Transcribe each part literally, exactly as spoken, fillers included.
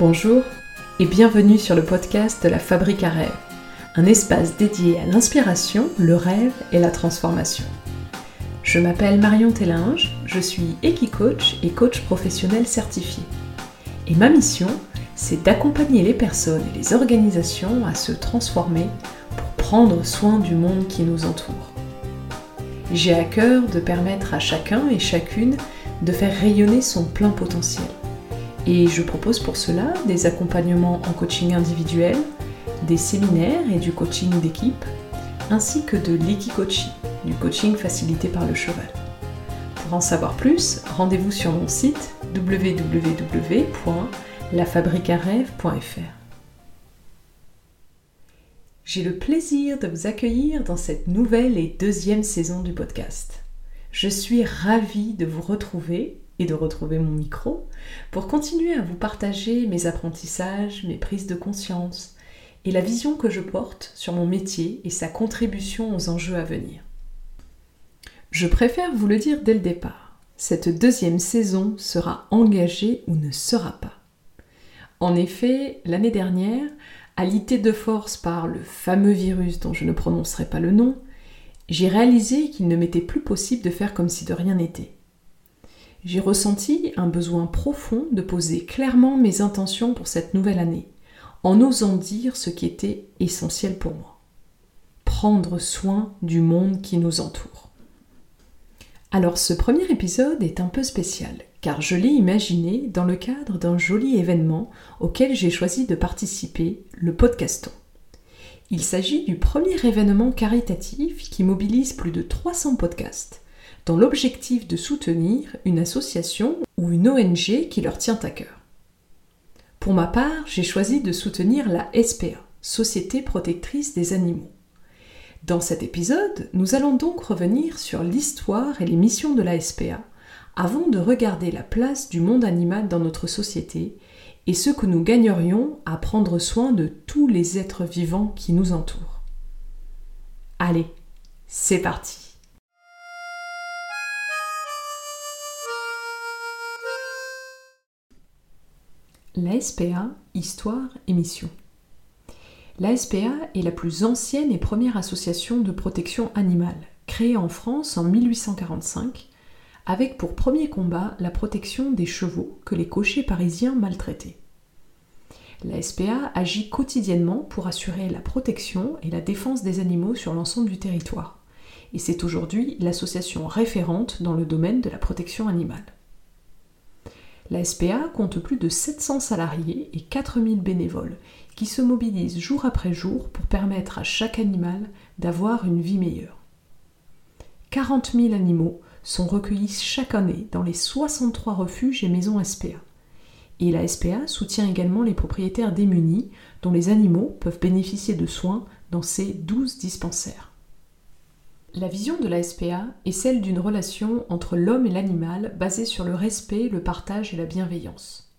Bonjour et bienvenue sur le podcast de La Fabrique à Rêves, un espace dédié à l'inspiration, le rêve et la transformation. Je m'appelle Marion Télinge, je suis équicoach et coach professionnel certifié. Et ma mission, c'est d'accompagner les personnes et les organisations à se transformer pour prendre soin du monde qui nous entoure. J'ai à cœur de permettre à chacun et chacune de faire rayonner son plein potentiel. Et je propose pour cela des accompagnements en coaching individuel, des séminaires et du coaching d'équipe, ainsi que de l'Equicoaching, du coaching facilité par le cheval. Pour en savoir plus, rendez-vous sur mon site w w w point la fabrique à rêves point f r. J'ai le plaisir de vous accueillir dans cette nouvelle et deuxième saison du podcast. Je suis ravie de vous retrouver et de retrouver mon micro pour continuer à vous partager mes apprentissages, mes prises de conscience et la vision que je porte sur mon métier et sa contribution aux enjeux à venir. Je préfère vous le dire dès le départ, cette deuxième saison sera engagée ou ne sera pas. En effet, l'année dernière, alité de force par le fameux virus dont je ne prononcerai pas le nom, j'ai réalisé qu'il ne m'était plus possible de faire comme si de rien n'était. J'ai ressenti un besoin profond de poser clairement mes intentions pour cette nouvelle année, en osant dire ce qui était essentiel pour moi. Prendre soin du monde qui nous entoure. Alors ce premier épisode est un peu spécial, car je l'ai imaginé dans le cadre d'un joli événement auquel j'ai choisi de participer, le Podcasthon. Il s'agit du premier événement caritatif qui mobilise plus de trois cents podcasts, dans l'objectif de soutenir une association ou une O N G qui leur tient à cœur. Pour ma part, j'ai choisi de soutenir la S P A, Société Protectrice des Animaux. Dans cet épisode, nous allons donc revenir sur l'histoire et les missions de la S P A, avant de regarder la place du monde animal dans notre société et ce que nous gagnerions à prendre soin de tous les êtres vivants qui nous entourent. Allez, c'est parti! La S P A, histoire et mission. La S P A est la plus ancienne et première association de protection animale, créée en France en mille huit cent quarante-cinq, avec pour premier combat la protection des chevaux que les cochers parisiens maltraitaient. La S P A agit quotidiennement pour assurer la protection et la défense des animaux sur l'ensemble du territoire, et c'est aujourd'hui l'association référente dans le domaine de la protection animale. La S P A compte plus de sept cents salariés et quatre mille bénévoles qui se mobilisent jour après jour pour permettre à chaque animal d'avoir une vie meilleure. quarante mille animaux sont recueillis chaque année dans les soixante-trois refuges et maisons S P A. Et la S P A soutient également les propriétaires démunis dont les animaux peuvent bénéficier de soins dans ses douze dispensaires. La vision de la S P A est celle d'une relation entre l'homme et l'animal basée sur le respect, le partage et la bienveillance.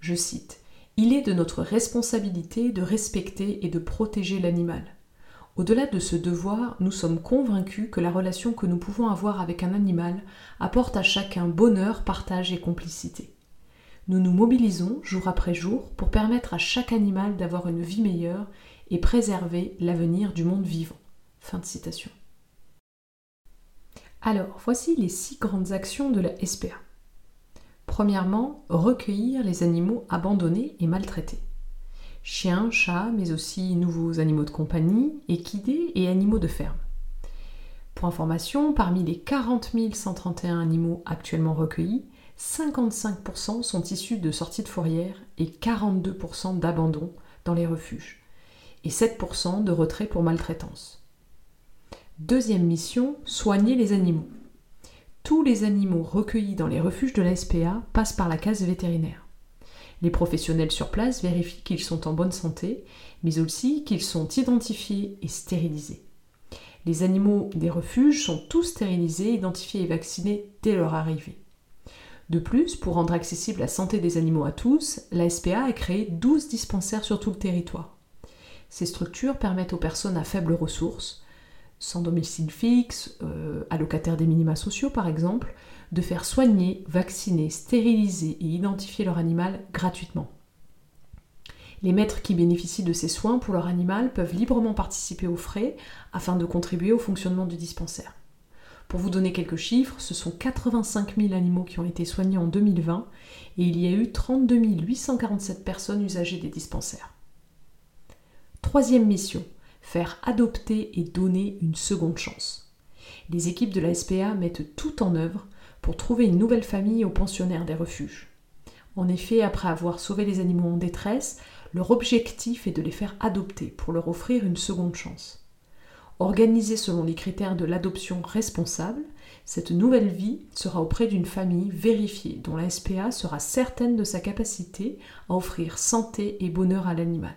Je cite « Il est de notre responsabilité de respecter et de protéger l'animal. » Au-delà de ce devoir, nous sommes convaincus que la relation que nous pouvons avoir avec un animal apporte à chacun bonheur, partage et complicité. Nous nous mobilisons jour après jour pour permettre à chaque animal d'avoir une vie meilleure et préserver l'avenir du monde vivant. Fin de citation. Alors, voici les six grandes actions de la S P A. Premièrement, recueillir les animaux abandonnés et maltraités. Chiens, chats, mais aussi nouveaux animaux de compagnie, équidés et animaux de ferme. Pour information, parmi les quarante mille cent trente et un animaux actuellement recueillis, cinquante-cinq pour cent sont issus de sorties de fourrière et quarante-deux pour cent d'abandon dans les refuges, et sept pour cent de retrait pour maltraitance. Deuxième mission, soigner les animaux. Tous les animaux recueillis dans les refuges de la S P A passent par la case vétérinaire. Les professionnels sur place vérifient qu'ils sont en bonne santé, mais aussi qu'ils sont identifiés et stérilisés. Les animaux des refuges sont tous stérilisés, identifiés et vaccinés dès leur arrivée. De plus, pour rendre accessible la santé des animaux à tous, la S P A a créé douze dispensaires sur tout le territoire. Ces structures permettent aux personnes à faibles ressources, sans domicile fixe, euh, allocataires des minima sociaux par exemple, de faire soigner, vacciner, stériliser et identifier leur animal gratuitement. Les maîtres qui bénéficient de ces soins pour leur animal peuvent librement participer aux frais afin de contribuer au fonctionnement du dispensaire. Pour vous donner quelques chiffres, ce sont quatre-vingt-cinq mille animaux qui ont été soignés en deux mille vingt et il y a eu trente-deux mille huit cent quarante-sept personnes usagers des dispensaires. Troisième mission, faire adopter et donner une seconde chance. Les équipes de la S P A mettent tout en œuvre pour trouver une nouvelle famille aux pensionnaires des refuges. En effet, après avoir sauvé les animaux en détresse, leur objectif est de les faire adopter pour leur offrir une seconde chance. Organisée selon les critères de l'adoption responsable, cette nouvelle vie sera auprès d'une famille vérifiée dont la S P A sera certaine de sa capacité à offrir santé et bonheur à l'animal.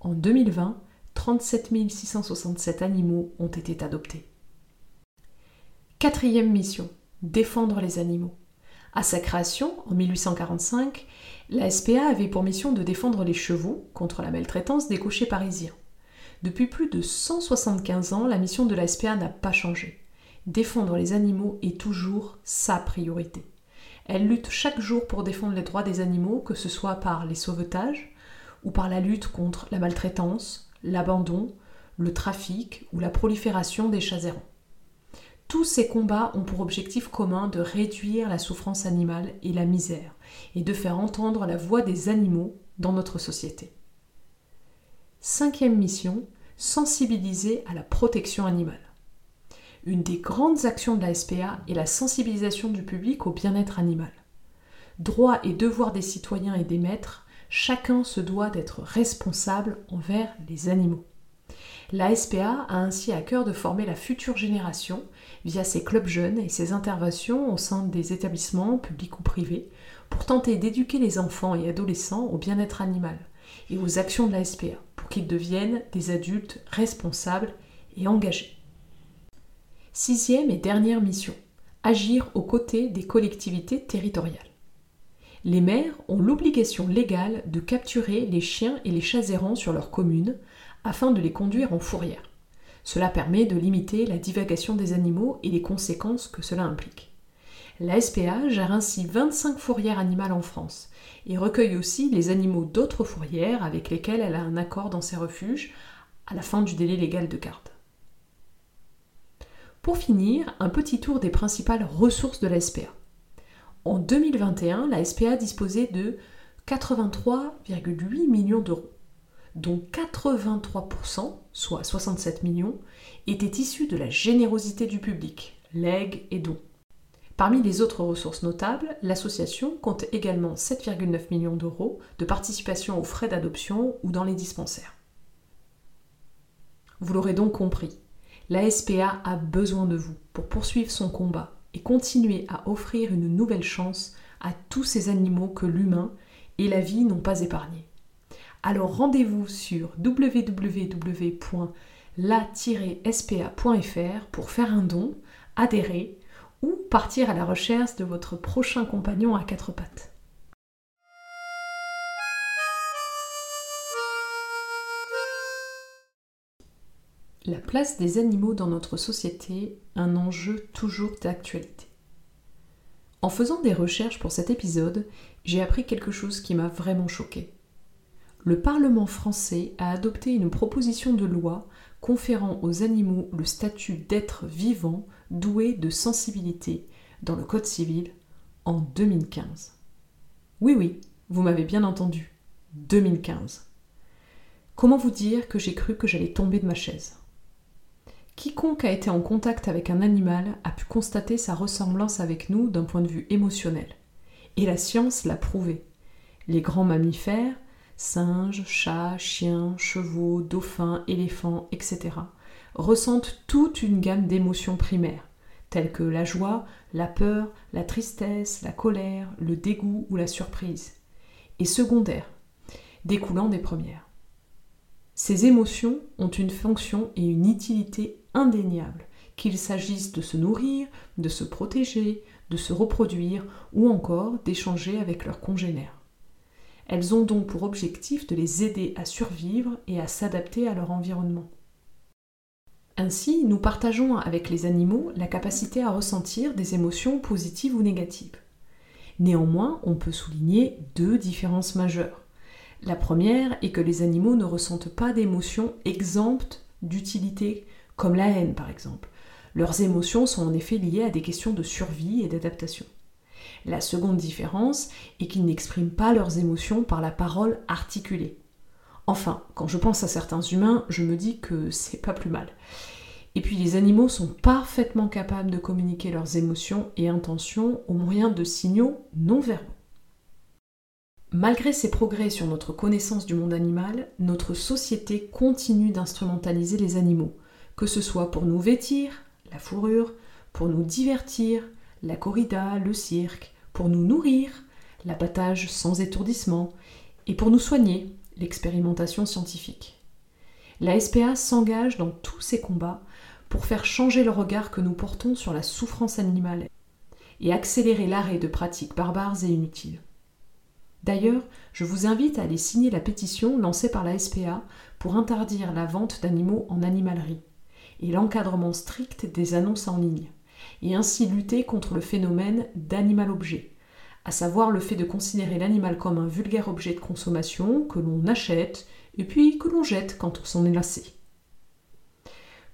En deux mille vingt, trente-sept mille six cent soixante-sept animaux ont été adoptés. Quatrième mission, défendre les animaux. À sa création, en mille huit cent quarante-cinq, la S P A avait pour mission de défendre les chevaux contre la maltraitance des cochers parisiens. Depuis plus de cent soixante-quinze ans, la mission de la S P A n'a pas changé. Défendre les animaux est toujours sa priorité. Elle lutte chaque jour pour défendre les droits des animaux, que ce soit par les sauvetages ou par la lutte contre la maltraitance, l'abandon, le trafic ou la prolifération des chats errants. Tous ces combats ont pour objectif commun de réduire la souffrance animale et la misère et de faire entendre la voix des animaux dans notre société. Cinquième mission, sensibiliser à la protection animale. Une des grandes actions de la S P A est la sensibilisation du public au bien-être animal. Droits et devoirs des citoyens et des maîtres, chacun se doit d'être responsable envers les animaux. La S P A a ainsi à cœur de former la future génération via ses clubs jeunes et ses interventions au sein des établissements publics ou privés pour tenter d'éduquer les enfants et adolescents au bien-être animal et aux actions de la S P A, pour qu'ils deviennent des adultes responsables et engagés. Sixième et dernière mission, agir aux côtés des collectivités territoriales. Les maires ont l'obligation légale de capturer les chiens et les chats errants sur leur commune afin de les conduire en fourrière. Cela permet de limiter la divagation des animaux et les conséquences que cela implique. La S P A gère ainsi vingt-cinq fourrières animales en France et recueille aussi les animaux d'autres fourrières avec lesquelles elle a un accord dans ses refuges à la fin du délai légal de garde. Pour finir, un petit tour des principales ressources de la S P A. En deux mille vingt et un, la S P A disposait de quatre-vingt-trois virgule huit millions d'euros, dont quatre-vingt-trois pour cent, soit soixante-sept millions, étaient issus de la générosité du public, legs et dons. Parmi les autres ressources notables, l'association compte également sept virgule neuf millions d'euros de participation aux frais d'adoption ou dans les dispensaires. Vous l'aurez donc compris, la S P A a besoin de vous pour poursuivre son combat et continuer à offrir une nouvelle chance à tous ces animaux que l'humain et la vie n'ont pas épargnés. Alors rendez-vous sur w w w point la tiret s p a point f r pour faire un don, adhérer, ou partir à la recherche de votre prochain compagnon à quatre pattes. La place des animaux dans notre société, un enjeu toujours d'actualité. En faisant des recherches pour cet épisode, j'ai appris quelque chose qui m'a vraiment choquée. Le Parlement français a adopté une proposition de loi conférant aux animaux le statut d'être vivant doué de sensibilité dans le Code civil en deux mille quinze. Oui, oui, vous m'avez bien entendu, deux mille quinze. Comment vous dire que j'ai cru que j'allais tomber de ma chaise ? Quiconque a été en contact avec un animal a pu constater sa ressemblance avec nous d'un point de vue émotionnel. Et la science l'a prouvé. Les grands mammifères, singes, chats, chiens, chevaux, dauphins, éléphants, et cetera ressentent toute une gamme d'émotions primaires, telles que la joie, la peur, la tristesse, la colère, le dégoût ou la surprise, et secondaires, découlant des premières. Ces émotions ont une fonction et une utilité indéniables, qu'il s'agisse de se nourrir, de se protéger, de se reproduire ou encore d'échanger avec leurs congénères. Elles ont donc pour objectif de les aider à survivre et à s'adapter à leur environnement. Ainsi, nous partageons avec les animaux la capacité à ressentir des émotions positives ou négatives. Néanmoins, on peut souligner deux différences majeures. La première est que les animaux ne ressentent pas d'émotions exemptes d'utilité, comme la haine par exemple. Leurs émotions sont en effet liées à des questions de survie et d'adaptation. La seconde différence est qu'ils n'expriment pas leurs émotions par la parole articulée. Enfin, quand je pense à certains humains, je me dis que c'est pas plus mal. Et puis les animaux sont parfaitement capables de communiquer leurs émotions et intentions au moyen de signaux non-verbaux. Malgré ces progrès sur notre connaissance du monde animal, notre société continue d'instrumentaliser les animaux, que ce soit pour nous vêtir, la fourrure, pour nous divertir, la corrida, le cirque, pour nous nourrir, l'abattage sans étourdissement, et pour nous soigner, l'expérimentation scientifique. La S P A s'engage dans tous ces combats pour faire changer le regard que nous portons sur la souffrance animale et accélérer l'arrêt de pratiques barbares et inutiles. D'ailleurs, je vous invite à aller signer la pétition lancée par la S P A pour interdire la vente d'animaux en animalerie et l'encadrement strict des annonces en ligne, et ainsi lutter contre le phénomène d'animal-objet, à savoir le fait de considérer l'animal comme un vulgaire objet de consommation que l'on achète et puis que l'on jette quand on s'en est lassé.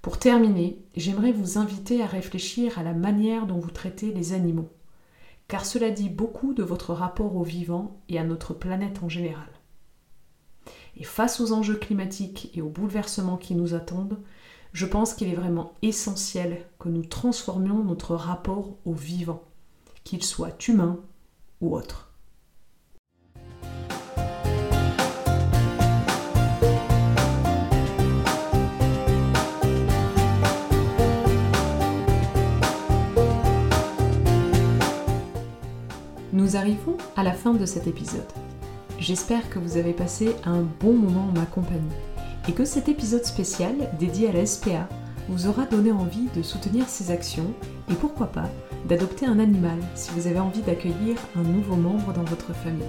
Pour terminer, j'aimerais vous inviter à réfléchir à la manière dont vous traitez les animaux, car cela dit beaucoup de votre rapport au vivant et à notre planète en général. Et face aux enjeux climatiques et aux bouleversements qui nous attendent, je pense qu'il est vraiment essentiel que nous transformions notre rapport au vivant, qu'il soit humain ou autre. Nous arrivons à la fin de cet épisode. J'espère que vous avez passé un bon moment en ma compagnie, et que cet épisode spécial dédié à la S P A vous aura donné envie de soutenir ses actions et pourquoi pas d'adopter un animal si vous avez envie d'accueillir un nouveau membre dans votre famille.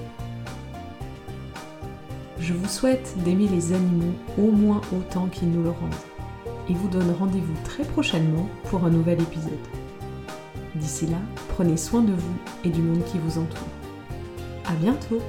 Je vous souhaite d'aimer les animaux au moins autant qu'ils nous le rendent et vous donne rendez-vous très prochainement pour un nouvel épisode. D'ici là, prenez soin de vous et du monde qui vous entoure. À bientôt!